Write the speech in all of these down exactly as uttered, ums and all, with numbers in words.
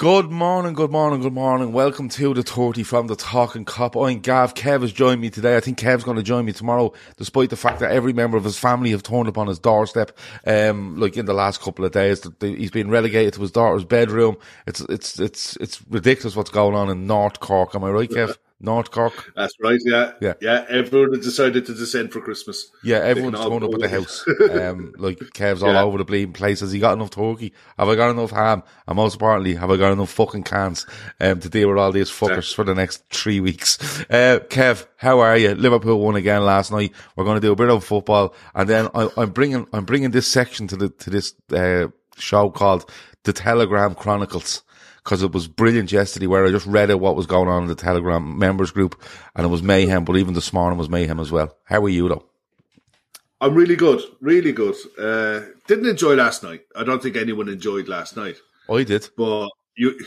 Good morning, good morning, good morning. Welcome to the thirty from the Talkin' Kop. I'm Gav. Kev has joined me today. I think Kev's going to join me tomorrow, despite the fact that every member of his family have turned up on his doorstep, um, like in the last couple of days. He's been relegated to his daughter's bedroom. It's, it's, it's, it's ridiculous what's going on in North Cork. Am I right, Kev? North Cork. That's right, yeah. Yeah, yeah. Everyone has decided to descend for Christmas. Yeah, everyone's thrown up at the house. Um, like, Kev's yeah. all over the bleeding place. Has he got enough turkey? Have I got enough ham? And most importantly, have I got enough fucking cans um, to deal with all these fuckers exactly. for the next three weeks? Uh, Kev, how are you? Liverpool won again last night. We're going to do a bit of football. And then I, I'm bringing I'm bringing this section to the to this uh, show called The Telegram Chronicles. Because it was brilliant yesterday where I just read out what was going on in the Telegram members group and it was mayhem, but even this morning was mayhem as well. How are you though? I'm really good, really good. Uh, didn't enjoy last night. I don't think anyone enjoyed last night. I did. But you,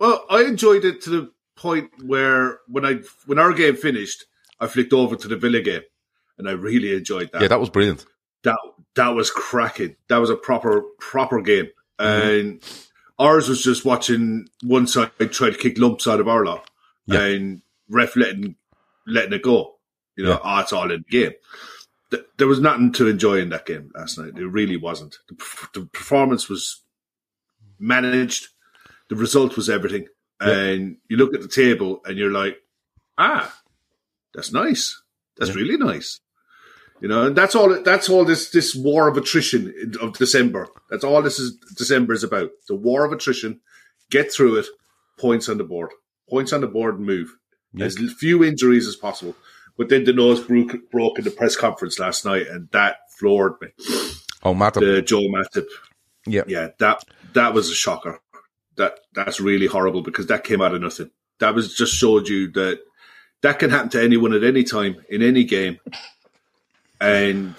well, I enjoyed it to the point where when I when our game finished, I flicked over to the Villa game and I really enjoyed that. Yeah, that was brilliant. That that was cracking. That was a proper, proper game. Mm-hmm. And ours was just watching one side try to kick lumps out of our lot yeah. and ref letting letting it go. You know, yeah. oh, it's all in the game. Th- there was nothing to enjoy in that game last night. It really wasn't. The, p- the performance was managed. The result was everything. Yeah. And you look at the table and you're like, ah, that's nice. That's yeah. really nice. You know, and that's all. That's all this this war of attrition of December. That's all this is. December is about the war of attrition. Get through it. Points on the board. Points on the board and move. Yep. As few injuries as possible. But then the nose broke, broke in the press conference last night, and that floored me. Oh, Matip, the Joel Matip. Yeah, yeah. That that was a shocker. That that's really horrible because that came out of nothing. That was just showed you that that can happen to anyone at any time in any game. And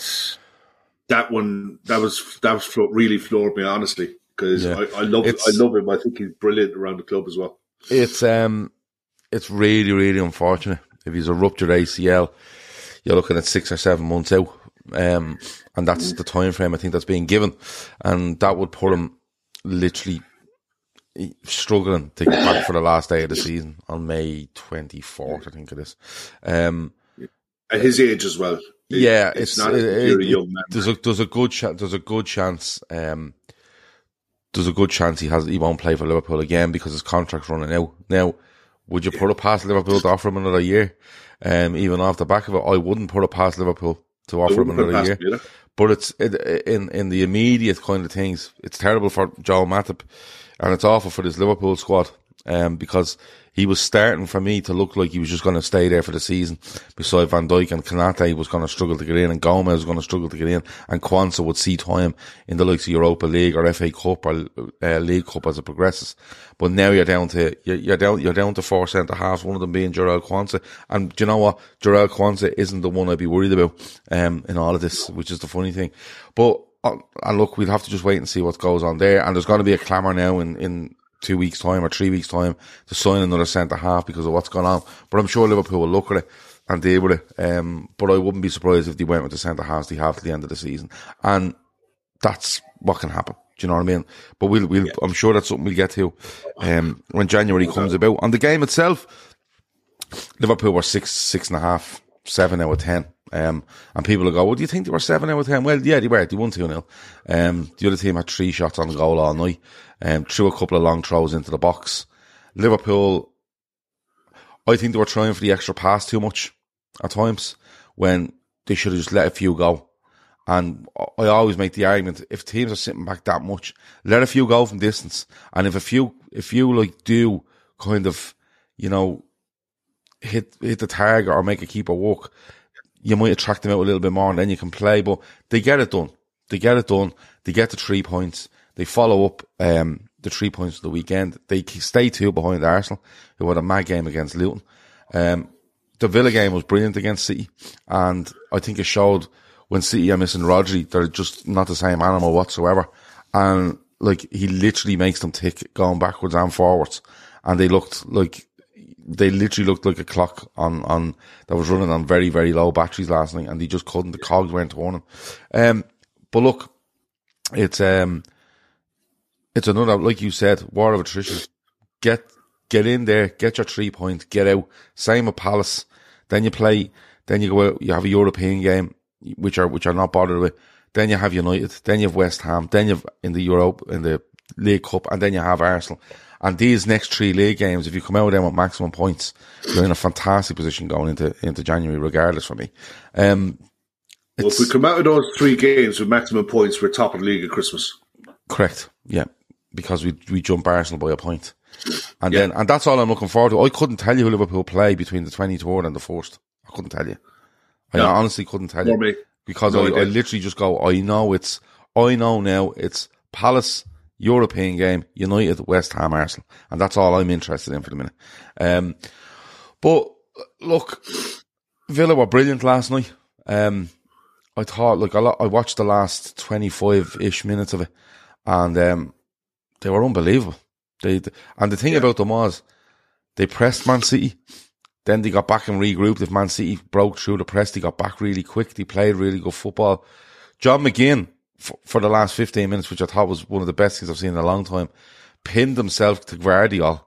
that one, that was that was really floored me, honestly, because yeah. I, I love it's, I love him. I think he's brilliant around the club as well. It's um, it's really really unfortunate. If he's a ruptured A C L, you're looking at six or seven months out, um, and that's the time frame I think that's being given, and that would put him literally struggling to get back for the last day of the season on May twenty-fourth, I think it is. Um, at his age as well. Yeah, it's, it's not. It, it, young man. There's a there's a good ch- there's a good chance um, there's a good chance he has he won't play for Liverpool again because his contract's running out. Now, would you yeah. put it past Liverpool to offer him another year? Um, even off the back of it, I wouldn't put it past Liverpool to offer him another year. Me, but it's it, in in the immediate kind of things. It's terrible for Joel Matip, and it's awful for this Liverpool squad. Um, because he was starting for me to look like he was just going to stay there for the season beside Van Dijk, and Konate was going to struggle to get in, and Gomez was going to struggle to get in, and Quansah would see time in the likes of Europa League or F A Cup or uh, League Cup as it progresses. But now you're down to you're, you're down you're down to four centre halves, one of them being Jarell Quansah, and do you know what? Jarell Quansah isn't the one I'd be worried about um in all of this, which is the funny thing. But and look, we'll have to just wait and see what goes on there. And there's going to be a clamour now in, in two weeks' time or three weeks' time to sign another centre-half because of what's gone on. But I'm sure Liverpool will look at it and deal with it. Um, but I wouldn't be surprised if they went with the centre-halves they have to the end of the season. And that's what can happen. Do you know what I mean? But we'll, we'll, yeah. I'm sure that's something we'll get to um, when January comes about. On the game itself, Liverpool were six, six and a half, seven out of ten. Um, and people will go, well, do you think they were seven out of ten? Well, yeah, they were. They won two nil. Um, the other team had three shots on goal all night. Um, threw a couple of long throws into the box. Liverpool, I think they were trying for the extra pass too much at times when they should have just let a few go. And I always make the argument, if teams are sitting back that much, let a few go from distance. And if a few, if you like do kind of, you know, hit, hit the target or make a keeper walk, you might attract them out a little bit more and then you can play, but they get it done. They get it done. They get the three points. They follow up, um, the three points of the weekend. They stay two behind Arsenal, who had a mad game against Luton. Um, the Villa game was brilliant against City. And I think it showed when City are missing Rodri, they're just not the same animal whatsoever. And like, he literally makes them tick going backwards and forwards. And they looked like, they literally looked like a clock on, on, that was running on very, very low batteries last night, and they just couldn't, the cogs weren't turning. Um, but look, it's, um, it's another, like you said, war of attrition. Get, get in there, get your three points, get out. Same with Palace. Then you play, then you go out, you have a European game, which are, which are not bothered with. Then you have United, then you have West Ham, then you have in the Europe, in the League Cup, and then you have Arsenal. And these next three league games, if you come out of them with maximum points, you're in a fantastic position going into, into January, regardless for me. Um, well, if we come out of those three games with maximum points, we're top of the league at Christmas. Correct, yeah, because we we jump Arsenal by a point. And yeah. then and that's all I'm looking forward to. I couldn't tell you who Liverpool play between the twenty-third and the first. I couldn't tell you. I no. honestly couldn't tell Not you. Me. Because no, I, I, I literally just go, I know it's, I know now it's Palace, European game, United, West Ham, Arsenal. And that's all I'm interested in for the minute. Um, but look, Villa were brilliant last night. Um, I thought, look, I watched the last twenty-five-ish minutes of it, and um, they were unbelievable. They And the thing yeah. about them was, they pressed Man City, then they got back and regrouped. If Man City broke through the press, they got back really quick. They played really good football. John McGinn, for the last fifteen minutes, which I thought was one of the best things I've seen in a long time, pinned himself to Guardiola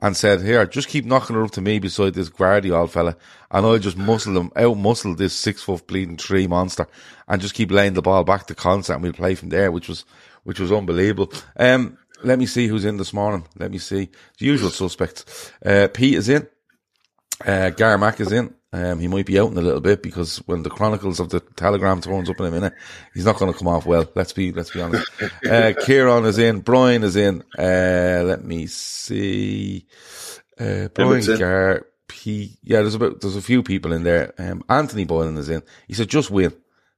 and said, here, just keep knocking her up to me beside this Guardiola fella, and I'll just muscle him, out-muscle this six-foot bleeding tree monster, and just keep laying the ball back to Konate, and we'll play from there, which was which was unbelievable. Um, let me see who's in this morning. Let me see. The usual suspects. Uh, Pete is in. Uh, Gar Mac is in. Um, he might be out in a little bit because when the Chronicles of the Telegram turns up in a minute, he's not going to come off well. Let's be, let's be honest. Uh, Kieran is in. Brian is in. Uh, let me see. Uh, Brian, Gar, P. Yeah, there's about, there's a few people in there. Um, Anthony Boylan is in. He said, just win.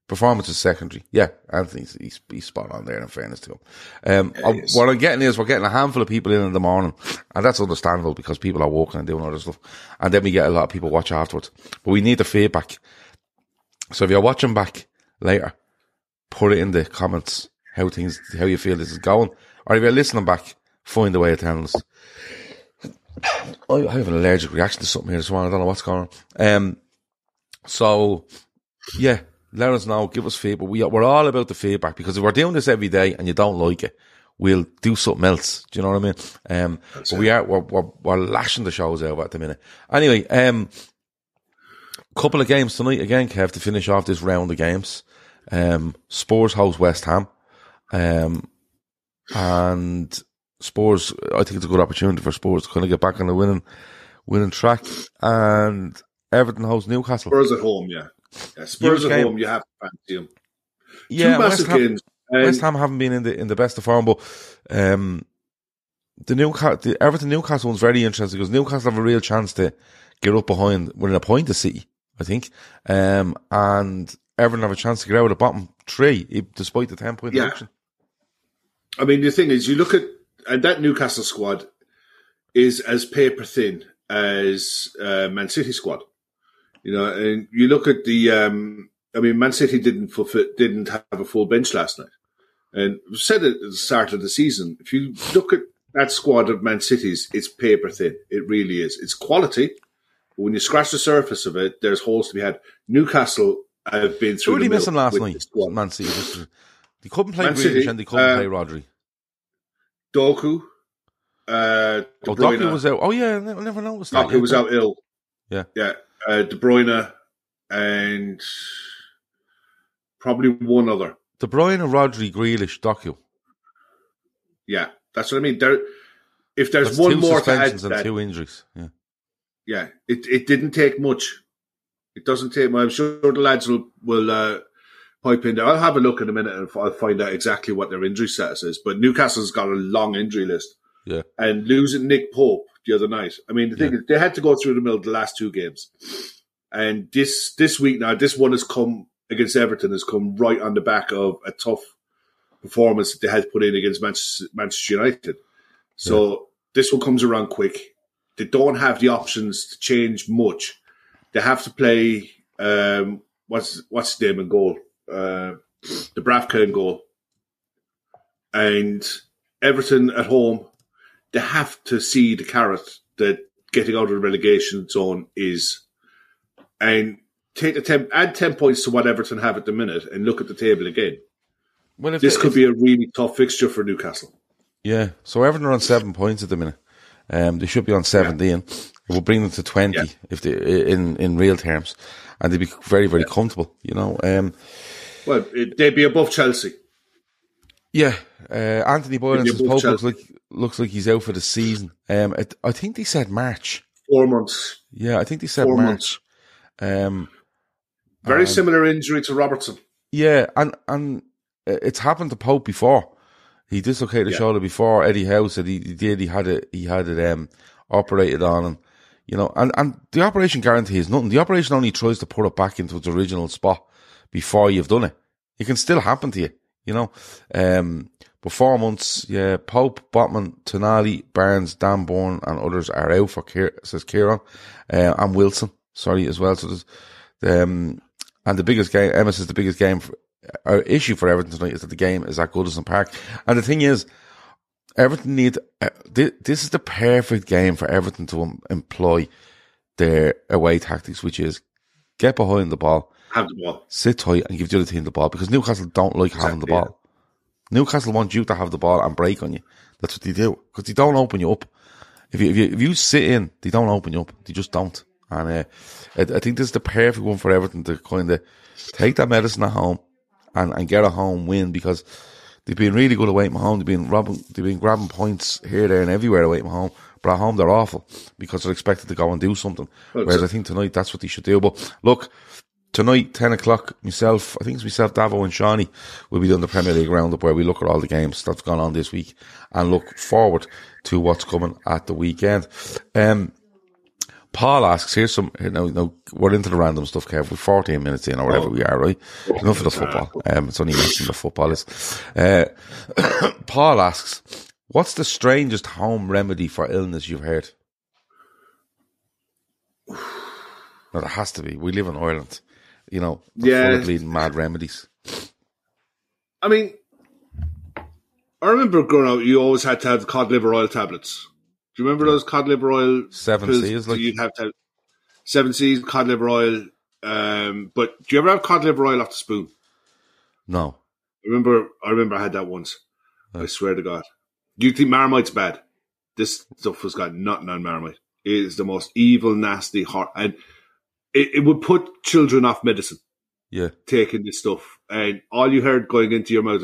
Performance is secondary. Yeah, Anthony's, he's, he's spot on there in fairness to him. Um, yeah, I, what I'm getting is we're getting a handful of people in in the morning, and that's understandable because people are walking and doing other stuff. And then we get a lot of people watch afterwards. But we need the feedback. So if you're watching back later, put it in the comments how things, how you feel this is going. Or if you're listening back, find a way of telling us. I have an allergic reaction to something here this morning. I don't know what's going on. Um, so, yeah. Let us know, give us feedback. We are, we're all about the feedback because if we're doing this every day and you don't like it, we'll do something else. Do you know what I mean? Um, but we are, we're, we're, we're lashing the shows over at the minute. Anyway, um, couple of games tonight again, Kev, to finish off this round of games. Um, Spurs host West Ham. Um, and Spurs, I think it's a good opportunity for Spurs to kind of get back on the winning, winning track. And Everton hosts Newcastle. Spurs at home, yeah. Yeah, Spurs at home, you have to fancy them. Yeah, Two massive West Ham, games. Um, West Ham haven't been in the in the best of form, but um, the Newcastle, the Everton Newcastle one's very interesting because Newcastle have a real chance to get up behind, winning a point to City, I think, um, and Everton have a chance to get out of the bottom three despite the ten point yeah. reduction. I mean, the thing is, you look at and that Newcastle squad is as paper thin as uh, Man City squad. You know, and you look at the um, I mean, Man City didn't fulfill, didn't have a full bench last night. And we said it at the start of the season, if you look at that squad of Man City's, it's paper thin. It really is. It's quality. But when you scratch the surface of it, there's holes to be had. Newcastle have been through. Who did he miss them last night? Man City. Just, they couldn't play Grealish and they couldn't uh, play Rodri. Doku. Uh, De Bruyne. Oh, Doku was out. Oh, yeah. I never noticed that. Doku was out ill. Yeah. Yeah. Uh, De Bruyne and probably one other. De Bruyne, Rodri, Grealish, Doku. Yeah, that's what I mean. There, if there's that's one two more to add, and that, two injuries. Yeah, yeah. It it didn't take much. It doesn't take much. I'm sure the lads will will uh, pipe in there. I'll have a look in a minute and I'll find out exactly what their injury status is. But Newcastle's got a long injury list. Yeah, and losing Nick Pope the other night. I mean, the thing yeah. is, they had to go through the middle of the last two games, and this this week now, this one has come. Against Everton has come right on the back of a tough performance that they had put in against Manchester United. So yeah. this one comes around quick. They don't have the options to change much. They have to play um, what's what's his name in goal, uh, the Dubravka in goal, and Everton at home. They have to see the carrot that getting out of the relegation zone is, and. Take a temp, add ten points to what Everton have at the minute, and look at the table again. Well, if this they, could if, be a really tough fixture for Newcastle. Yeah, so Everton are on seven points at the minute. Um, they should be on seventeen. Yeah. It will bring them to twenty yeah. if they in in real terms, and they'd be very very yeah. comfortable. You know, um, well it, they'd be above Chelsea. Yeah, uh, Anthony Boylan's Pope looks like looks like he's out for the season. Um, it, I think they said March. Four months. Yeah, I think they said Four March. Months. Um. Very um, similar injury to Robertson. Yeah, and and it's happened to Pope before. He dislocated his yeah. shoulder before. Eddie Howe said he, he did. He had it. He had it um, operated on him. You know, and, and the operation guarantee is nothing. The operation only tries to put it back into its original spot before you've done it. It can still happen to you. You know, um, but four months. Yeah, Pope, Botman, Tonali, Barnes, Dan Bourne, and others are out for Kier, says Kieran uh, and Wilson. Sorry as well. So there's um. And the biggest game, Emma says the biggest game for, or issue for Everton tonight is that the game is at Goodison Park. And the thing is, Everton need, uh, th- this is the perfect game for Everton to um, employ their away tactics, which is get behind the ball, have the ball, sit tight and give the other team the ball, because Newcastle don't like exactly, having the ball. Yeah. Newcastle want you to have the ball and break on you. That's what they do, because they don't open you up. If you, if you, if you sit in, they don't open you up. They just don't. And uh, I, I think this is the perfect one for Everton to kind of take that medicine at home and, and get a home win, because they've been really good away from home. They've been robbing, they've been grabbing points here, there, and everywhere away from home. But at home, they're awful because they're expected to go and do something. Well, whereas I think tonight that's what they should do. But look, tonight ten o'clock, myself, I think it's myself, Davo, and Shani will be doing the Premier League roundup where we look at all the games that's gone on this week and look forward to what's coming at the weekend. Um. Paul asks, here's some, you know, no, we're into the random stuff, Kev. We're fourteen minutes in or whatever oh. we are, right? Oh, enough of the football. Um, it's only mentioned the football is. Uh, Paul asks, what's the strangest home remedy for illness you've heard? Now, there has to be. We live in Ireland. You know, they're yeah. full of bleeding mad remedies. I mean, I remember growing up, you always had to have cod liver oil tablets. Do you remember those cod liver oil? Seven Seas. Like you'd have to have Seven Seas, cod liver oil. Um, but do you ever have cod liver oil off the spoon? No. I remember I remember I had that once. Oh. I swear to God. Do you think Marmite's bad? This stuff has got nothing on Marmite. It is the most evil, nasty, heart. And it, it would put children off medicine. Yeah. Taking this stuff. And all you heard going into your mouth,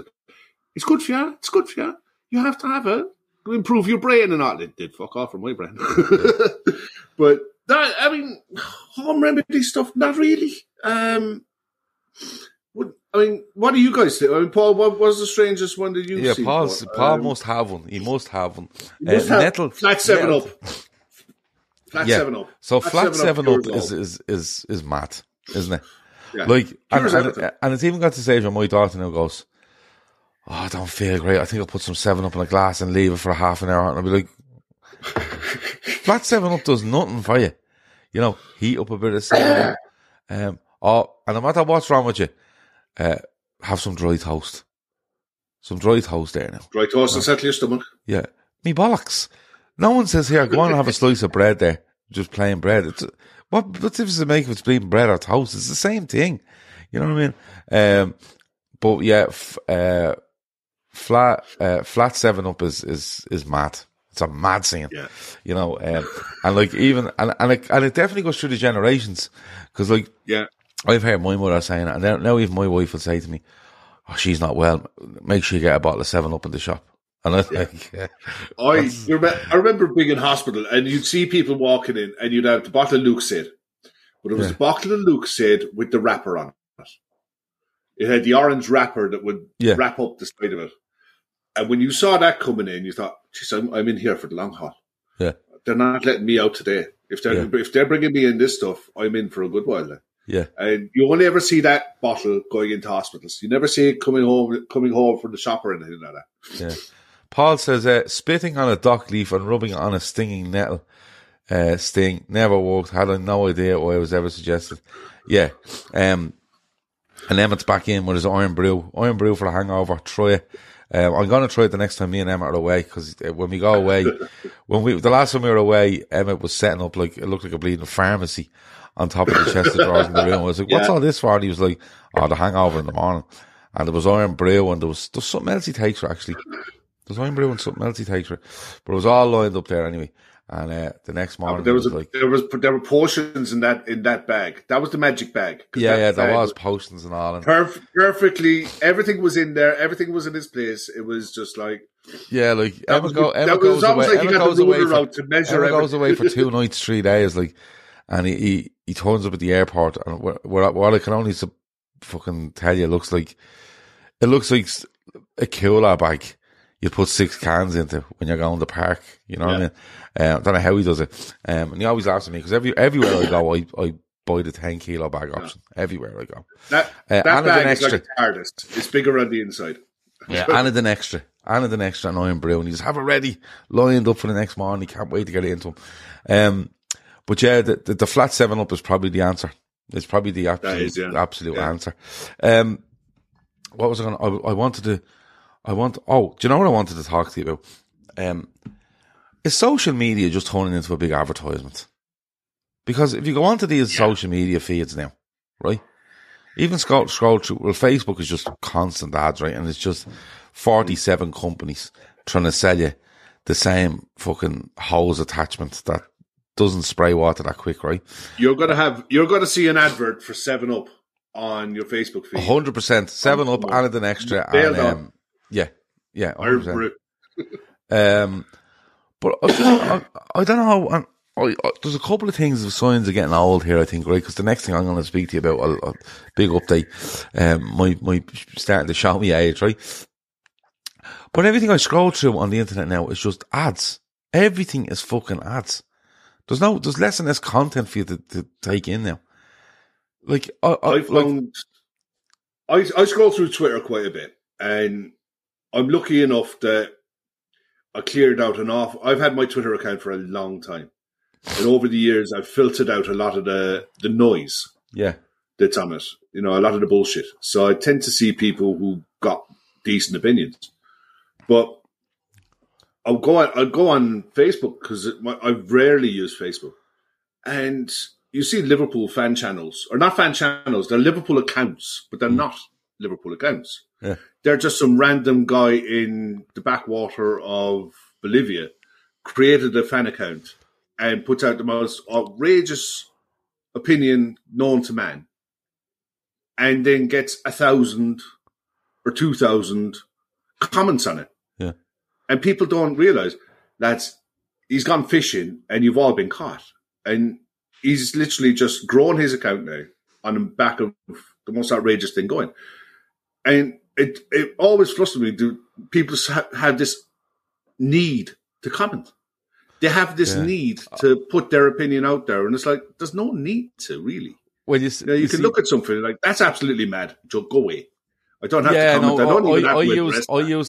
it's good for you. It's good for you. You have to have it. Improve your brain and all. It did fuck off from my brain. But that, I mean, home remedy stuff, not really. Um, what, I mean, what do you guys think? I mean, Paul, what was the strangest one that you've yeah, seen? Yeah, Paul um, must have one. He must have one. Uh, must have nettle, flat seven nettle. Up. Flat yeah. seven up. So flat, flat seven, seven up, up is, is, is, is mad, isn't it? Yeah. Like, and, and, and it's even got to say when my daughter now goes, oh, I don't feel great. I think I'll put some seven up in a glass and leave it for a half an hour. And I'll be like, flat seven up does nothing for you. You know, heat up a bit of seven up. Um, Or, and no matter what's wrong with you, uh, have some dry toast. Some dry toast there now. Dry toast and settle your stomach. Yeah. Me bollocks. No one says, here, go on and have a slice of bread there. Just plain bread. It's, what, what difference does it make if it's plain bread or toast? It's the same thing. You know what I mean? Um, but yeah, f- uh, flat, uh, flat seven up is, is, is mad. It's a mad scene, yeah. You know, um, and like even, and, and, it, and it definitely goes through the generations. Cause like, yeah, I've heard my mother saying it, and then, now even my wife will say to me, oh, she's not well. Make sure you get a bottle of seven up in the shop. And I think, yeah. Yeah, I, remember, I remember being in hospital and you'd see people walking in and you'd have the bottle of Luke Sid, but it was yeah. a bottle of Luke Sid with the wrapper on it. It had the orange wrapper that would yeah. wrap up the side of it. And when you saw that coming in, you thought, geez, I'm, I'm in here for the long haul. Yeah. They're not letting me out today. If they're, yeah. if they're bringing me in this stuff, I'm in for a good while then. Yeah. And you only ever see that bottle going into hospitals. You never see it coming home, coming home from the shop or anything like that. Yeah. Paul says, uh, spitting on a dock leaf and rubbing it on a stinging nettle uh, sting never worked. Had no idea why it was ever suggested. Yeah. Um, and Emmett's back in with his iron brew. Iron brew for a hangover. Try it. Um, I'm going to try it the next time me and Emmett are away, because when we go away, when we the last time we were away, Emmett was setting up like, it looked like a bleeding pharmacy on top of the chest of drawers in the room. I was like, what's yeah. all this for? And he was like, oh, the hangover in the morning. And there was iron brew and there was, there was something else he takes for, actually. There's iron brew and something else he takes for. But it was all lined up there anyway. And uh, the next morning, oh, there was, was a, like, there was there were potions in that in that bag. That was the magic bag. Yeah, yeah, there was potions and all. And perf- perfectly, everything was in there. Everything was in its place. It was just like, yeah, like Emma go, goes away. Like Emma goes away for, to measure Emma goes away for two nights, three days, like, and he, he, he turns up at the airport, and what, what I can only sub- fucking tell you, it looks like it looks like a cooler bag. You put six cans into when you're going to the park, you know yeah. what I mean? Um, I don't know how he does it. Um, and he always laughs at me because every, everywhere I go, I, I buy the ten kilo bag option. Yeah. Everywhere I go. That, uh, that bag extra. Is like the hardest. It's bigger on the inside. Yeah, added an extra. Added an extra iron brew. And you just have it ready, lined up for the next morning. You can't wait to get it into him. Um, but yeah, the, the, the flat seven up is probably the answer. It's probably the absolute, is, yeah. absolute yeah. answer. Um, what was I going to, I, I wanted to, I want, oh, do you know what I wanted to talk to you about? Um, is social media just turning into a big advertisement? Because if you go onto these yeah. social media feeds now, right? Even scroll, scroll through, well, Facebook is just constant ads, right? And it's just forty-seven companies trying to sell you the same fucking hose attachment that doesn't spray water that quick, right? You're going to have, you're going to see an advert for seven up on your Facebook feed. one hundred percent. seven up, added an extra, and, um, yeah, yeah. um, but I, I, I don't know. How, I, I, there's a couple of things, of signs of getting old here, I think, right? Because the next thing I'm going to speak to you about, a, a big update, um, my, my starting to show me age, right? But everything I scroll through on the internet now is just ads. Everything is fucking ads. There's no, there's less and less content for you to, to take in now. Like, I, I, I found, like, I, I scroll through Twitter quite a bit, and I'm lucky enough that I cleared out an off. I've had my Twitter account for a long time. And over the years, I've filtered out a lot of the, the noise yeah. that's on it. You know, a lot of the bullshit. So I tend to see people who got decent opinions. But I'll go on, I'll go on Facebook because I rarely use Facebook. And you see Liverpool fan channels. Or not fan channels. They're Liverpool accounts, but they're mm. not Liverpool accounts. Yeah. They're just some random guy in the backwater of Bolivia created a fan account and put out the most outrageous opinion known to man, and then gets a thousand or two thousand comments on it. Yeah, and people don't realize that he's gone fishing, and you've all been caught. And he's literally just grown his account now on the back of the most outrageous thing going, and. It it always frustrates me. Do people ha- have this need to comment? They have this yeah. need to put their opinion out there, and it's like there's no need to really. Well, you, you, know, you, you can see, look at something like that's absolutely mad. Joe, go away. I don't have yeah, to comment. No, I don't I, even I, have I to use, I use.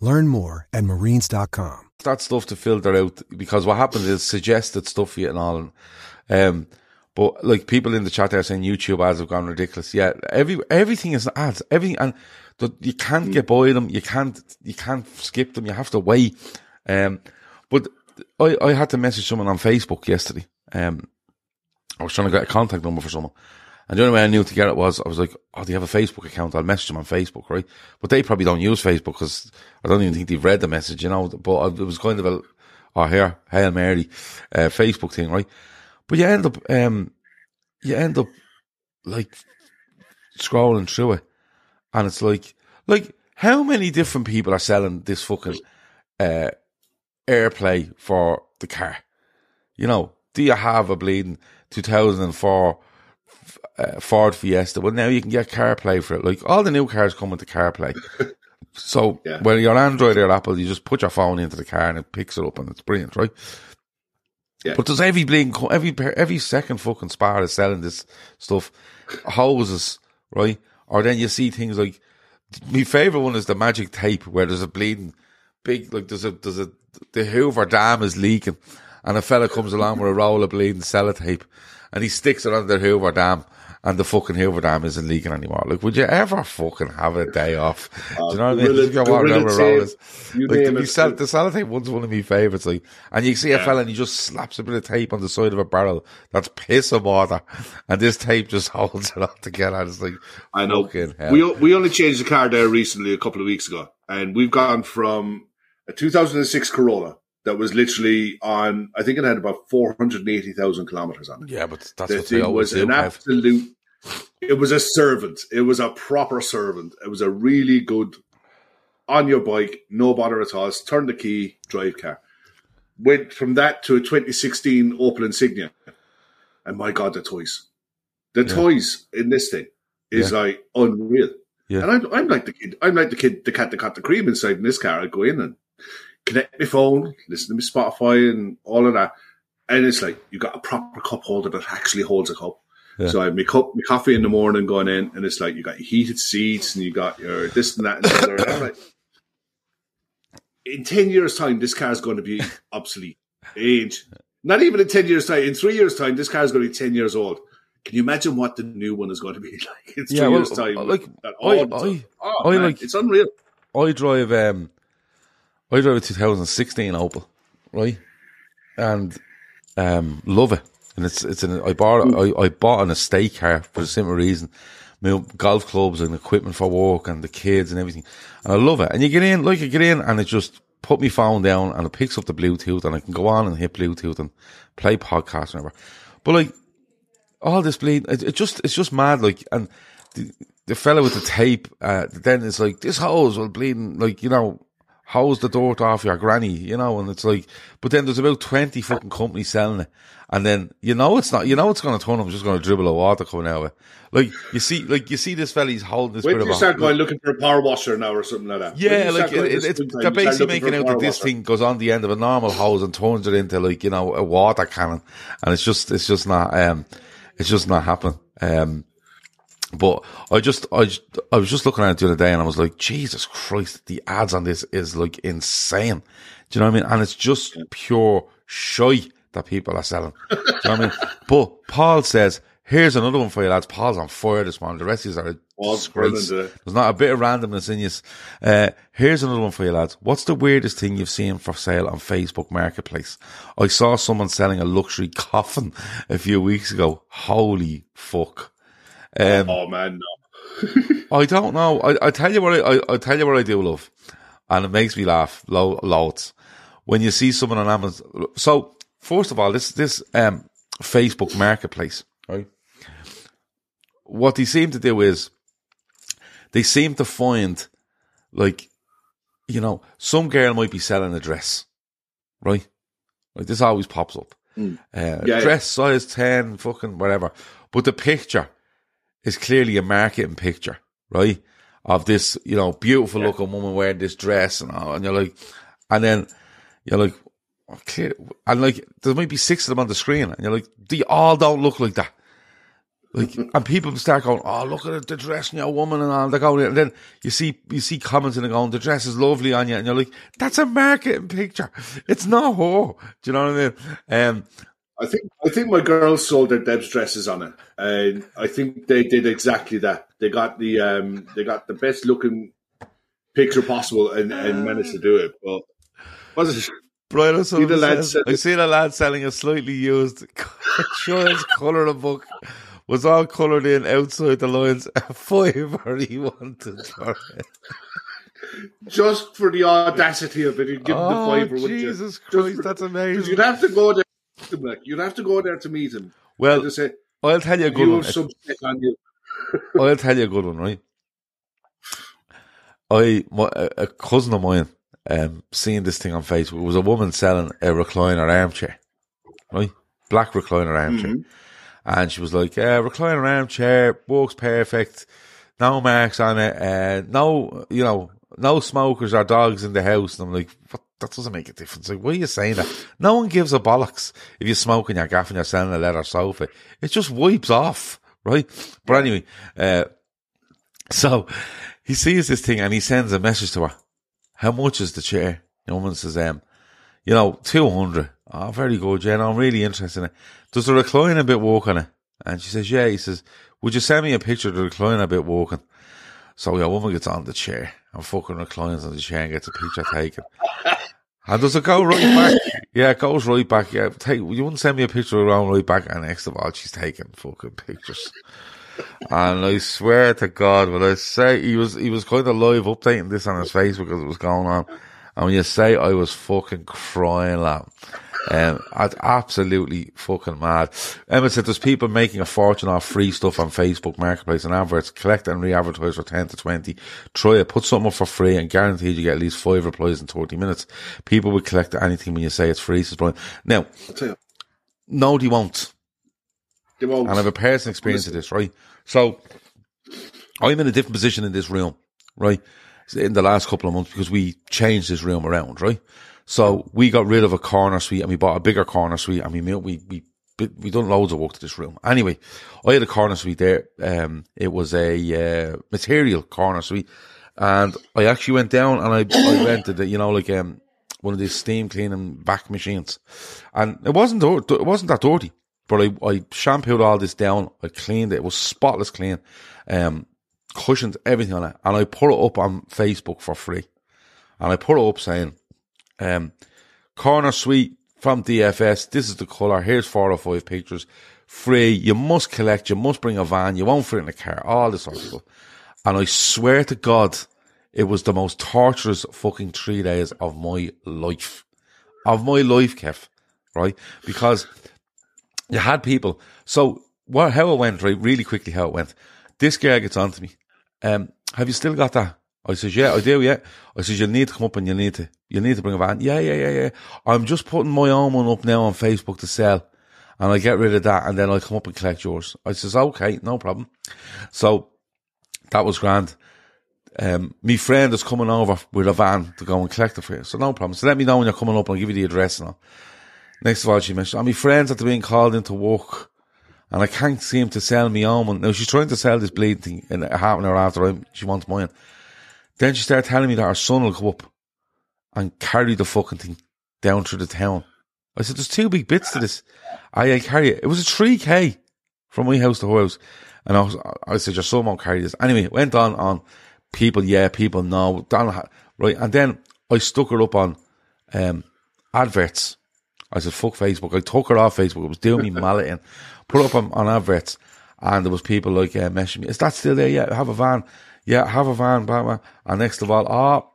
Learn more at marines dot com. That stuff to filter out, because what happens is suggested stuff and all. Um, but like people in the chat are saying YouTube ads have gone ridiculous. Yeah, every everything is ads. Everything, and the, you can't get by them. You can't you can't skip them. You have to wait. Um, but I I had to message someone on Facebook yesterday. Um, I was trying to get a contact number for someone. And the only way I knew to get it was, I was like, oh, do you have a Facebook account? I'll message them on Facebook, right? But they probably don't use Facebook because I don't even think they've read the message, you know. But it was kind of a, oh, here, Hail Mary, uh, Facebook thing, right? But you end up, um, you end up, like, scrolling through it. And it's like, like, how many different people are selling this fucking uh, AirPlay for the car? You know, do you have a bleeding two thousand four Uh, Ford Fiesta? Well, now you can get CarPlay for it. Like, all the new cars come with the CarPlay. So yeah. When you're Android or Apple, you just put your phone into the car and it picks it up, and it's brilliant, right? Yeah. But there's every bling, every every second fucking spar is selling this stuff, hoses, right? Or then you see things like, my favorite one is the magic tape, where there's a bleeding big, like there's a there's a the Hoover Dam is leaking, and a fella comes along with a roll of bleeding sellotape, and he sticks it under the Hoover Dam. And the fucking Hoover Dam isn't leaking anymore. Like, would you ever fucking have a day off? Uh, Do you know what I mean? Just go gorilla on gorilla tape, you like, name sell, the sellotape one's one of my favourites. Like, and you see yeah. a fella and he just slaps a bit of tape on the side of a barrel that's piss and water, and this tape just holds it all together. And it's like, I know. Fucking hell. We we only changed the car there recently a couple of weeks ago, and we've gone from a two thousand six Corolla that was literally on, I think it had about four hundred eighty thousand kilometres on it. Yeah, but that's the what they always do. It was an absolute, it was a servant. It was a proper servant. It was a really good, on your bike, no bother at all, turn the key, drive car. Went from that to a twenty sixteen Opel Insignia. And my God, the toys. The yeah. toys in this thing is yeah. like unreal. Yeah. And I'm, I'm like the kid, I'm like the kid, the cat that caught the cream inside in this car. I'd go in and connect my phone, listen to my Spotify and all of that. And it's like, you got a proper cup holder that actually holds a cup. Yeah. So I have my, cup, my coffee in the morning going in, and it's like, you got your heated seats and you got your this and that. And the other. And I'm like, in ten years' time, this car's going to be obsolete. Age. Not even in ten years' time. In three years' time, this car's going to be ten years old. Can you imagine what the new one is going to be like in three yeah, well, years' time? Like, that I, I, oh, I, man, like, it's unreal. I drive... Um, I drove a two thousand sixteen Opel, right, and um, love it. And it's it's an I bought I, I bought an estate car for the simple reason, you know, golf clubs and equipment for work and the kids and everything. And I love it. And you get in, like you get in, and it just put my phone down and it picks up the Bluetooth, and I can go on and hit Bluetooth and play podcasts and whatever. But like all this bleed, it, it just it's just mad. Like and the, the fella with the tape, uh, then it's like this hose will bleeding, like you know. hose the dirt off your granny, you know, and it's like, but then there's about twenty fucking companies selling it. And then, you know, it's not, you know, it's going to turn up, just going to dribble of water coming out of it. Like, you see, like, you see this fella's holding this. Wait till you start going looking for a power washer now or something like that. Yeah, like, it, it's, it's, they're basically making out that this thing goes on the end of a normal hose and turns it into, like, you know, a water cannon. And it's just, it's just not, um, it's just not happening. Um, But I just, I, I was just looking at it the other day and I was like, Jesus Christ, the ads on this is like insane. Do you know what I mean? And it's just pure shy that people are selling. Do you know what I mean? But Paul says, here's another one for you lads. Paul's on fire this morning. The rest of these are a oh, disgrace. There's not a bit of randomness in you. Uh, here's another one for you lads. What's the weirdest thing you've seen for sale on Facebook Marketplace? I saw someone selling a luxury coffin a few weeks ago. Holy fuck. Um, oh man, no. I don't know. I, I tell you what, I, I, I tell you what I do love, and it makes me laugh lo- loads when you see someone on Amazon. So first of all, this this um Facebook Marketplace, right? What they seem to do is they seem to find, like, you know, some girl might be selling a dress, right? Like, this always pops up, mm. uh, yeah, dress yeah. size ten, fucking whatever. But the picture. It's clearly a marketing picture, right? Of this, you know, beautiful yeah. looking woman wearing this dress and all. And you're like, and then you're like, okay. And like, there might be six of them on the screen. And you're like, they all don't look like that. Like, and people start going, oh, look at the dress on your woman and all. They're going, and then you see, you see comments and they're going, the dress is lovely on you. And you're like, that's a marketing picture. It's not her. Do you know what I mean? Um, I think I think my girls sold their Deb's dresses on it, and I think they did exactly that. They got the um, they got the best looking picture possible, and, and managed to do it. But was it? Brian O'Sullivan says, I've seen a lad selling a slightly used children's colouring book. Was all coloured in outside the lines. A fiver he wanted for it. Just for the audacity of it, you'd give him oh, the fiver. Jesus you? Christ, for, that's amazing. Because you'd have to go there. Him, you'd have to go there to meet him. Well, say, I'll tell you a good you one. Some shit on you. I'll tell you a good one, right? I, my, a cousin of mine, um, seeing this thing on Facebook, it was a woman selling a recliner armchair, right? Black recliner armchair. Mm-hmm. And she was like, uh, recliner armchair, works perfect, no marks on it, uh, no, you know, no smokers or dogs in the house. And I'm like, what? That doesn't make a difference. Like, why are you saying that? No one gives a bollocks if you're smoking your gaff and you're selling a leather sofa. It just wipes off, right? But anyway, uh, so he sees this thing and he sends a message to her. How much is the chair? The woman says, um, you know, two hundred. Oh, very good, Jen. I'm really interested in it. Does the recliner bit work on it? And she says, yeah. He says, would you send me a picture of the recliner bit working? So your woman gets on the chair and fucking reclines on the chair and gets a picture taken. And does it go right back? Yeah, it goes right back. Yeah, take, you wouldn't send me a picture around right back. And next of all, she's taking fucking pictures. And I swear to God, when I say he was, he was kind of live updating this on his Facebook because it was going on. And when you say I was fucking crying out, um, I'd absolutely fucking mad. Emmett said there's people making a fortune off free stuff on Facebook Marketplace and adverts. Collect and re-advertise for ten to twenty. Try it. Put something up for free and guaranteed you get at least five replies in thirty minutes. People would collect anything when you say it's free, says Brian. Now, no, they won't. They won't. And I have a personal experience of this, right? So I'm in a different position in this room, right? In the last couple of months, because we changed this room around, right? So we got rid of a corner suite and we bought a bigger corner suite and we we we we done loads of work to this room. Anyway, I had a corner suite there. Um, it was a uh, material corner suite, and I actually went down and I, I rented it, you know, like um one of these steam cleaning back machines, and it wasn't it wasn't that dirty, but I I shampooed all this down, I cleaned it, it was spotless clean, um. Cushions, everything on it, and I put it up on Facebook for free, and I put it up saying, um, corner suite from D F S, this is the colour, here's four or five pictures, free, you must collect, you must bring a van, you won't fit in a car, all this sort of stuff. And I swear to God, it was the most torturous fucking three days of my life, of my life, Kev, right? Because you had people, so what, how it went, right, really quickly how it went, this girl gets on to me, Um, have you still got that? I says, yeah, I do, yeah. I says, you'll need to come up and you'll need to, you'll need to bring a van. Yeah, yeah, yeah, yeah. I'm just putting my own one up now on Facebook to sell. And I get rid of that and then I come up and collect yours. I says, okay, no problem. So that was grand. Um, my friend is coming over with a van to go and collect it for you. So no problem. So let me know when you're coming up and I'll give you the address and all. Next of all, she mentioned, and my friends after being called into work and I can't seem to sell me own one. Now she's trying to sell this bleed thing in a half an hour after I, she wants mine. Then she started telling me that her son will come up and carry the fucking thing down through the town. I said, there's two big bits to this. I, I carry it. It was a three K from my house to her house. And I, was, I said, your son won't carry this. Anyway, it went on, on. People, yeah, people, no. Right. And then I stuck her up on um, adverts. I said, fuck Facebook. I took her off Facebook. It was doing me mallet in. Put up on, on adverts. And there was people like uh, messaging me. Is that still there? Yeah, have a van. Yeah, have a van, Batman. And next of all, oh,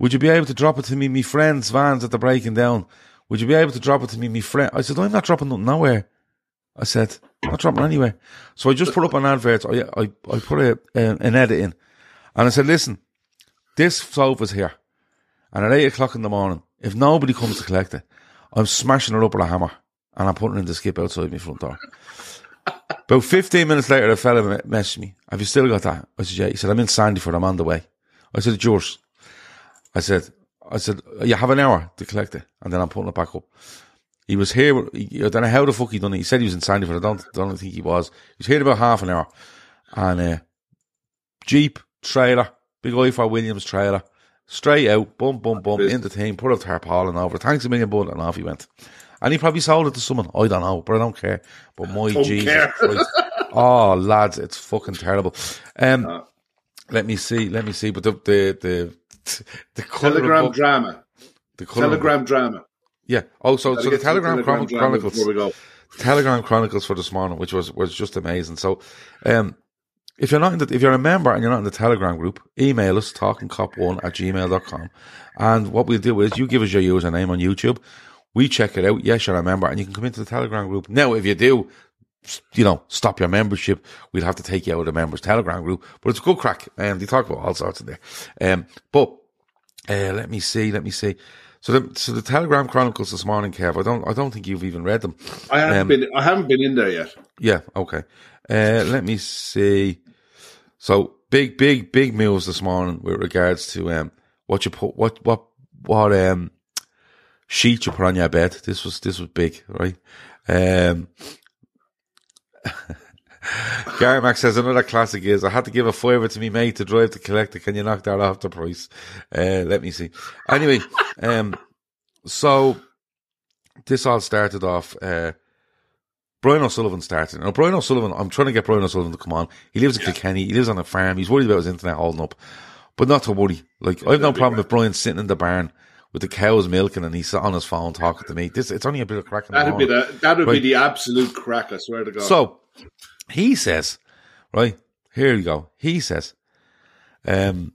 would you be able to drop it to me? Me friend's van's at the breaking down. Would you be able to drop it to me? Me friend. I said, I'm not dropping nothing nowhere. I said, I'm not dropping anywhere. So I just put up an advert. I I, I put a, an, an edit in. And I said, listen, this sofa's here. And at eight o'clock in the morning, if nobody comes to collect it, I'm smashing her up with a hammer. And I'm putting it in the skip outside my front door. About fifteen minutes later, a fella messaged me. Have you still got that? I said, yeah. He said, I'm in Sandyford. I'm on the way. I said, it's yours. I said, I said, you have an hour to collect it. And then I'm putting it back up. He was here. He, I don't know how the fuck he done it. He said he was in Sandyford. I don't, don't think he was. He was here about half an hour. And uh, Jeep, trailer, big eye for Williams trailer, straight out, bum, bum, bum, in the team, put a tarpaulin over. Thanks a million, bud, and off he went. And he probably sold it to someone. I don't know, but I don't care. But my Jesus Christ. Oh, lads, it's fucking terrible. Um, no. Let me see, let me see. But the the the, the Telegram drama. The Telegram drama. Yeah. Oh, so, so the Telegram, Telegram Chron- Chronicles. Before we go. Telegram Chronicles for this morning, which was, was just amazing. So, um, if you're not in the, if you're a member and you're not in the Telegram group, email us, talking cop one at gmail dot com. And what we'll do is you give us your username on YouTube. We check it out. Yes, you're a member. And you can come into the Telegram group. Now, if you do, you know, stop your membership, we'll have to take you out of the members' Telegram group. But it's a good crack. And um, they talk about all sorts in there. Um, but uh, let me see. Let me see. So the, so the Telegram Chronicles this morning, Kev, I don't I don't think you've even read them. I haven't, um, been, I haven't been in there yet. Yeah, okay. Uh, let me see. So big, big, big moves this morning with regards to um what you put, what what what um sheet you put on your bed. This was this was big, right? Um, Gar Mac says another classic is I had to give a fiver to me mate to drive to collect it. Can you knock that off the price? Uh, let me see. Anyway, um, so this all started off. Uh, Brian O'Sullivan started. Now, Brian O'Sullivan, I'm trying to get Brian O'Sullivan to come on. He lives in yeah. Kilkenny. He lives on a farm. He's worried about his internet holding up. But not to worry. Like, yeah, I have no problem with Brian sitting in the barn with the cows milking and he's on his phone talking to me. This, it's only a bit of crack in the morning. That'd be the, that would right? be the absolute crack, I swear to God. So, he says, right, here you go. He says, um,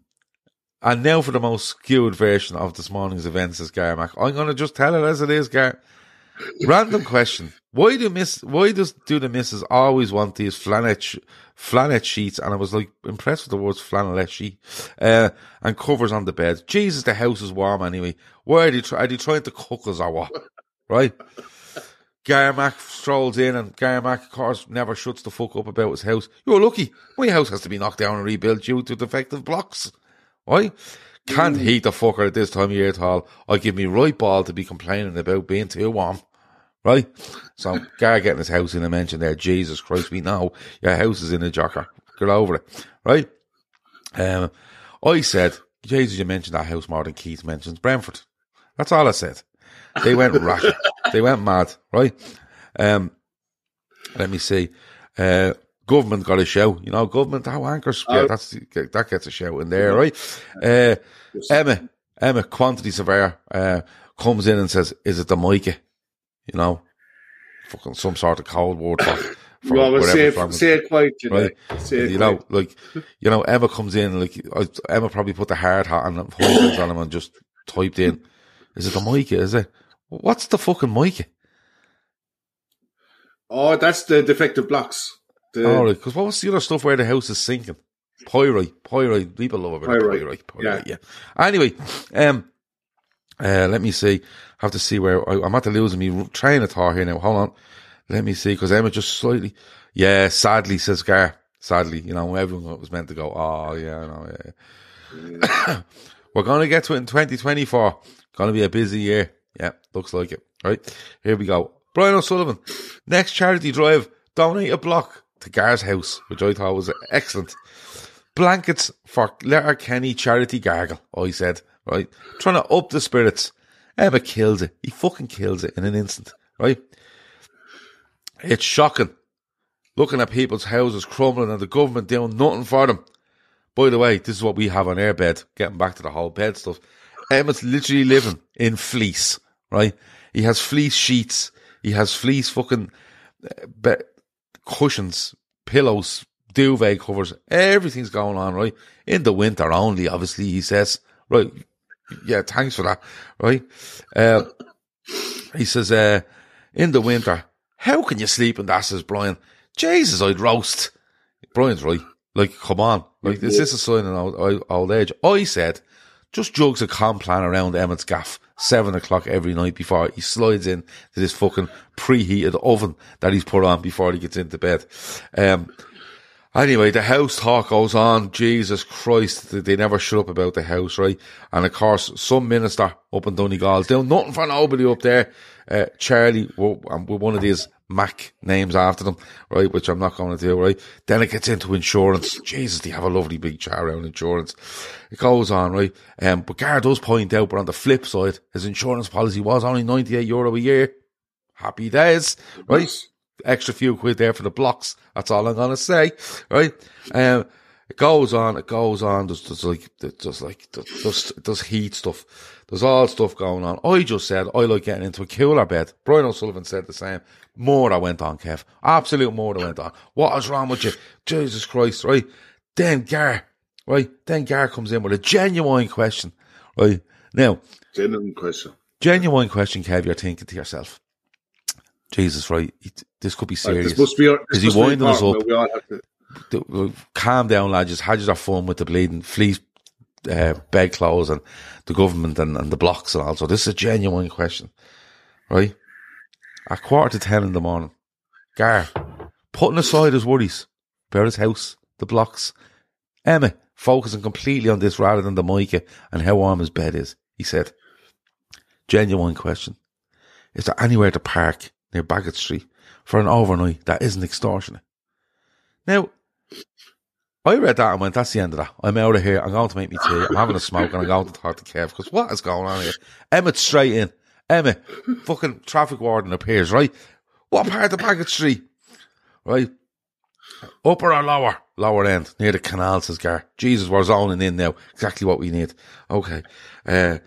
and now for the most skewed version of this morning's events is Gar Mac. I'm going to just tell it as it is, Gar. Random question. Why do miss? Why does do the missus always want these flannelette flannelette sheets? And I was like impressed with the words flannelette sheet uh, and covers on the bed. Jesus, the house is warm anyway. Why are they? Are they trying to cook us or what? Right? Gar Mac strolls in, and Gar Mac, of course, never shuts the fuck up about his house. You're lucky. My house has to be knocked down and rebuilt due to defective blocks. Why? Can't mm. heat the fucker at this time of year at all. I give me right ball to be complaining about being too warm. Right? So, Gar getting his house in a mention there. Jesus Christ, we know your house is in a jocker. Get over it. Right? Um, I said, Jesus, you mentioned that house more than Keith mentions Brentford. That's all I said. They went ratchet. They went mad. Right? Um, let me see. Uh, government got a shout. You know, government, how anchors. Yeah, that's, that gets a shout in there, right? Uh, Emmett, Emmett, quantity surveyor, uh, comes in and says, is it the Micah? You know, fucking some sort of cold war talk. From well, we'll say, from, say it quite today. Right? Say it you know, quite. Like, you know, Emma comes in, like, Emma probably put the hard hat and voices on him and just typed in, is it the Micah? Is it? What's the fucking Micah? Oh, that's the defective blocks. The... Oh, right. Because what was the other stuff where the house is sinking? Pyrite, Pyrite. People love a bit of Pyrite. Pyrite, yeah. yeah. Anyway, um, uh, let me see. I have to see where I, I'm at the losing me train of thought here now. Hold on. Let me see, because Emmett just slightly. Yeah, sadly, says Gar. Sadly, you know, everyone was meant to go, oh, yeah, no, yeah. yeah. We're going to get to it in twenty twenty-four. Going to be a busy year. Yeah, looks like it. Right, here we go. Brian O'Sullivan, next charity drive, donate a block to Gar's house, which I thought was excellent. Blankets for Letterkenny charity gargle, I said, right? Trying to up the spirits. Emma kills it. He fucking kills it in an instant, right? It's shocking. Looking at people's houses crumbling and the government doing nothing for them. By the way, this is what we have on our bed, getting back to the whole bed stuff. Emma's literally living in fleece, right? He has fleece sheets. He has fleece fucking be- cushions, pillows, duvet covers. Everything's going on, right? In the winter only, obviously, he says. Right. Yeah, thanks for that, right? Uh, he says, uh, in the winter, how can you sleep in that, says Brian. Jesus, I'd roast. Brian's right. Like, come on. Like, is this a sign of old, old age? I said, just jugs a comp plan around Emmett's gaff. Seven o'clock every night before he slides in to this fucking preheated oven that he's put on before he gets into bed. Um, anyway, the house talk goes on. Jesus Christ, they never shut up about the house, right? And of course, some minister up in Donegal doing nothing for nobody up there. Uh, Charlie, with one of these Mac names after them, right? Which I'm not going to do, right? Then it gets into insurance. Jesus, they have a lovely big chat around insurance. It goes on, right? Um, but Gar does point out, but on the flip side, his insurance policy was only ninety-eight euro a year. Happy days, right? Nice. Extra few quid there for the blocks. That's all I'm going to say, right? Um, it goes on, it goes on. There's, there's like, there's like, there's, there's heat stuff. There's all stuff going on. I just said I like getting into a cooler bed. Brian O'Sullivan said the same. More that went on, Kev. Absolute more that went on. What is wrong with you? Jesus Christ, right? Then Gar, right? Then Gar comes in with a genuine question, right? Now, genuine question. Genuine question, Kev. You're thinking to yourself, Jesus, right? This could be serious. Is he winding us up? We all have to- Calm down, lads. Hadges are fun with the bleeding fleece, uh, bedclothes, and the government and, and the blocks and all. So this is a genuine question, right? At quarter to ten in the morning, Gar putting aside his worries about his house, the blocks, Emma focusing completely on this rather than the mica and how warm his bed is. He said, "Genuine question: is there anywhere to park near Baggot Street for an overnight that isn't extortionate?" Now, I read that and went, that's the end of that. I'm out of here. I'm going to make me tea. I'm having a smoke and I'm going to talk to Kev because what is going on here? Emmett's straight in. Emmett, fucking traffic warden appears, right? What part of Baggot Street? Right? Upper or lower? Lower end. Near the canal, says Gar. Jesus, we're zoning in now. Exactly what we need. Okay. Uh,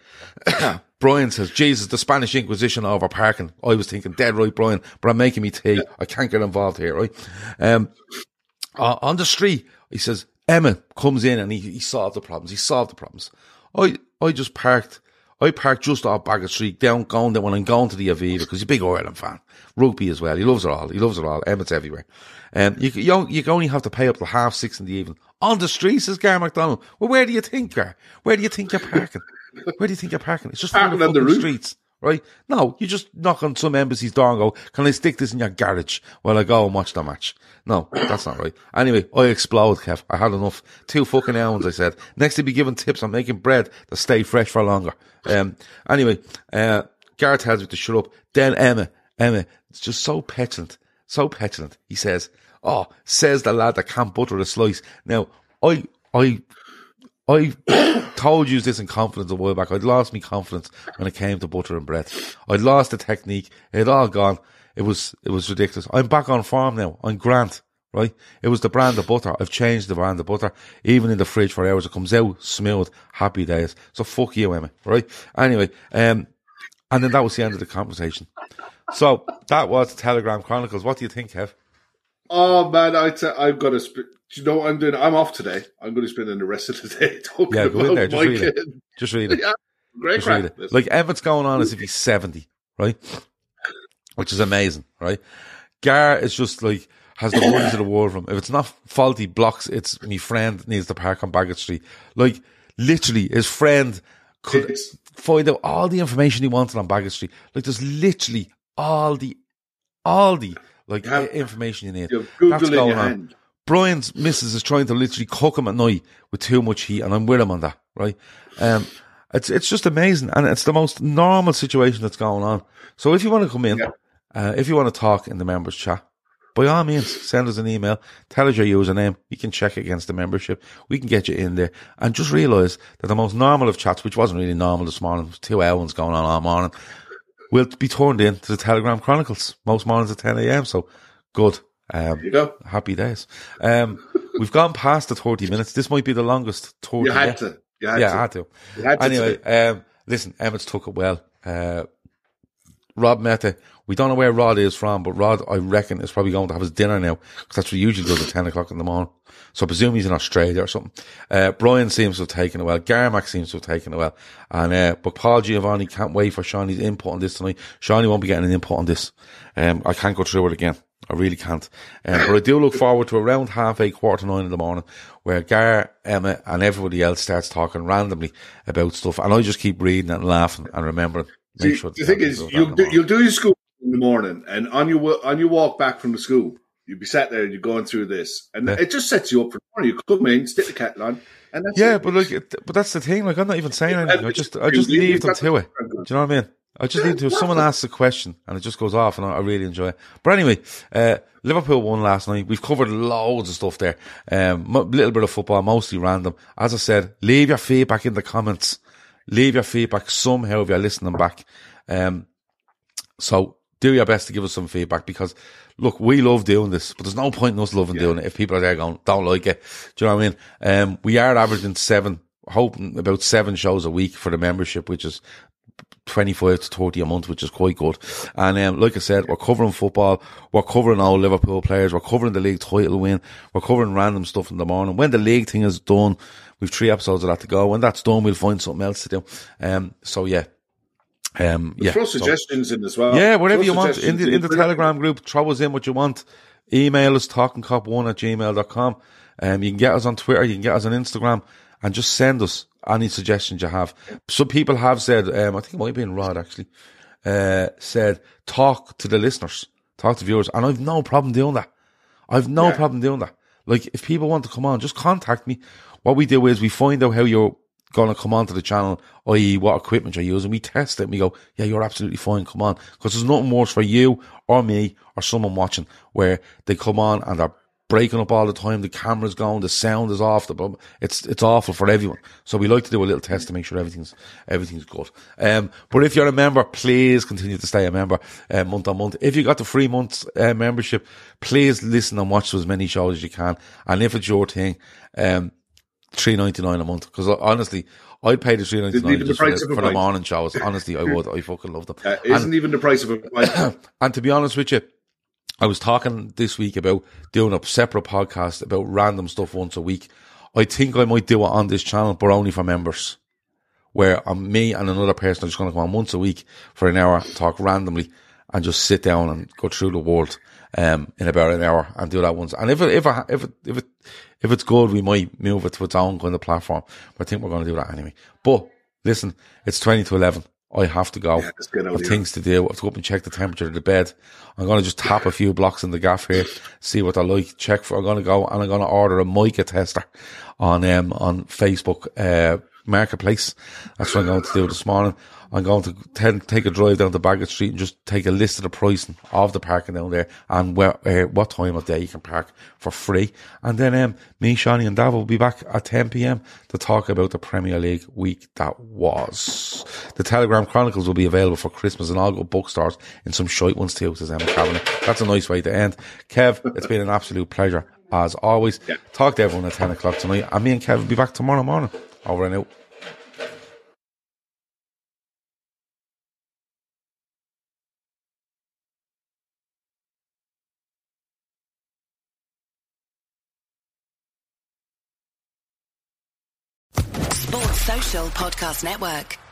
Brian says, Jesus, the Spanish Inquisition over parking. I was thinking, dead right, Brian, but I'm making me tea. I can't get involved here, right? Um... Uh, on the street, he says, Emma comes in and he, he solved the problems. He solved the problems. I I just parked. I parked just off Baggot Street, down, going there when I'm going to the Aviva, because he's a big Ireland fan. Rugby as well. He loves it all. He loves it all. Emma's everywhere. Um, you, you you only have to pay up till half six in the evening. On the street, says Gar MacDonald. Well, where do you think, Gar? Where do you think you're parking? Where do you think you're parking? It's just parking on the, the streets. Right? No, you just knock on some embassy's door and go, can I stick this in your garage while I go and watch the match? No, that's not right. Anyway, I explode, Kev. I had enough. Two fucking hours, I said. Next to be giving tips on making bread to stay fresh for longer. Um, anyway, uh, Gareth tells me to shut up. Then Emma, Emma, it's just so petulant, so petulant. He says, oh, says the lad that can't butter a slice. Now, I, I, I told you this in confidence a while back. I'd lost my confidence when it came to butter and bread. I'd lost the technique. It had all gone. It was, it was ridiculous. I'm back on farm now. I'm grand, right? It was the brand of butter. I've changed the brand of butter. Even in the fridge for hours, it comes out smooth. Happy days. So fuck you, Emma, right? Anyway, um, and then that was the end of the conversation. So that was the Telegram Chronicles. What do you think, Kev? Oh man, I'd say I've got a. Sp- Do you know what I'm doing? I'm off today. I'm going to spend the rest of the day talking yeah, go about in there. Just read it. Just read it. Yeah, great Just read it. Like, Emmett's going on as if he's seventy, right? Which is amazing, right? Gar is just like, has the words of the world from. If it's not faulty blocks, it's me friend needs to park on Baggot Street. Like, literally, his friend could it's- find out all the information he wanted on Baggot Street. Like, there's literally all the, all the, like, have, information you need. That's going on. Hand. Brian's missus is trying to literally cook him at night with too much heat, and I'm with him on that, right? Um, it's it's just amazing, and it's the most normal situation that's going on. So if you want to come in, yeah. uh, if you want to talk in the members chat, by all means, send us an email, tell us your username, we can check against the membership, we can get you in there, and just realise that the most normal of chats, which wasn't really normal this morning, two hours going on all morning, will be turned into the Telegram Chronicles, most mornings at ten a.m, so good. Um, there you go. Happy days. Um, we've gone past the thirty minutes. This might be the longest thirty. You had yet. to. You had yeah, to. I had to. You had to anyway, um, listen, Emmett's took it well. Uh, Rod Mete, we don't know where Rod is from, but Rod, I reckon, is probably going to have his dinner now, because that's what he usually does at ten o'clock in the morning. So I presume he's in Australia or something. Uh, Brian seems to have taken it well. Gar Mac seems to have taken it well. And, uh, but Paul Giovanni can't wait for Shani's input on this tonight. Shani won't be getting an input on this. Um, I can't go through it again. I really can't. Um, but I do look forward to around half eight, quarter to nine in the morning, where Gar, Emma and everybody else starts talking randomly about stuff. And I just keep reading and laughing and remembering. Make See, sure the thing is, you'll do, you'll do your school in the morning, and on your on your walk back from the school, you'll be sat there and you're going through this. And yeah. it just sets you up for the morning. You come in, stick the kettle on, and that's Yeah, it. but like, but that's the thing. Like, I'm not even saying anything. I just, I just leave them to it. Do you know what I mean? I just need to, if someone asks a question and it just goes off, and I, I really enjoy it. But anyway, uh, Liverpool won last night. We've covered loads of stuff there. Um, a little bit of football, mostly random. As I said, leave your feedback in the comments. Leave your feedback somehow if you're listening back. Um, so do your best to give us some feedback, because look, we love doing this, but there's no point in us loving yeah. doing it if people are there going, don't like it. Do you know what I mean? Um, we are averaging seven, hoping about seven shows a week for the membership, which is twenty-five to thirty a month, which is quite good. And um, like I said, we're covering football, we're covering all Liverpool players, we're covering the league title win, we're covering random stuff in the morning. When the league thing is done, we've three episodes of that to go. When that's done, we'll find something else to do. Um, so yeah, um, yeah. Throw suggestions so, in as well. Yeah, whatever throw you want in the in the Telegram group. Throw us in what you want. Email us talking cop one at gmail dot com. Um, you can get us on Twitter, you can get us on Instagram, and just send us any suggestions you have. Some people have said, um, I think it might be in Rod actually, uh, said, talk to the listeners, talk to viewers. And I've no problem doing that. I've no yeah. problem doing that. Like, if people want to come on, just contact me. What we do is we find out how you're going to come onto the channel, that is what equipment you're using. We test it and we go, yeah, you're absolutely fine, come on. Because there's nothing worse for you or me or someone watching where they come on and they're breaking up all the time, the camera's gone, the sound is off, the it's it's awful for everyone. So we like to do a little test to make sure everything's everything's good. Um, but if you're a member, please continue to stay a member uh, month on month. If you got the three months uh, membership, please listen and watch as many shows as you can. And if it's your thing, um, three ninety nine a month. Because honestly, I'd pay the three ninety nine for, the, for the morning shows. Honestly, I would. I fucking love them. Uh, isn't and, even the price of a pint. And to be honest with you, I was talking this week about doing a separate podcast about random stuff once a week. I think I might do it on this channel, but only for members, where I'm, me and another person are just going to come on once a week for an hour, talk randomly, and just sit down and go through the world um, in about an hour and do that once. And if it, if it, if it, if it, if it's good, we might move it to its own kind of platform. But I think we're going to do that anyway. But listen, it's twenty to eleven. I have to go. Yeah, I have things to do. I have to go up and check the temperature of the bed. I'm going to just tap a few blocks in the gaff here, see what I like. Check for. I'm going to go and I'm going to order a mica tester on um on Facebook uh Marketplace. That's what I'm going to do this morning. I'm going to t- take a drive down to Baggot Street and just take a list of the pricing of the parking down there and where, uh, what time of day you can park for free. And then um, me, Shani and Davo will be back at ten p.m. to talk about the Premier League week that was. The Telegram Chronicles will be available for Christmas and all good bookstores in some shite ones too, says Emma Cavanagh. That's a nice way to end. Kev, it's been an absolute pleasure as always. Yeah. Talk to everyone at ten o'clock tonight, and me and Kev will be back tomorrow morning. Over and out. Sports Social Podcast Network.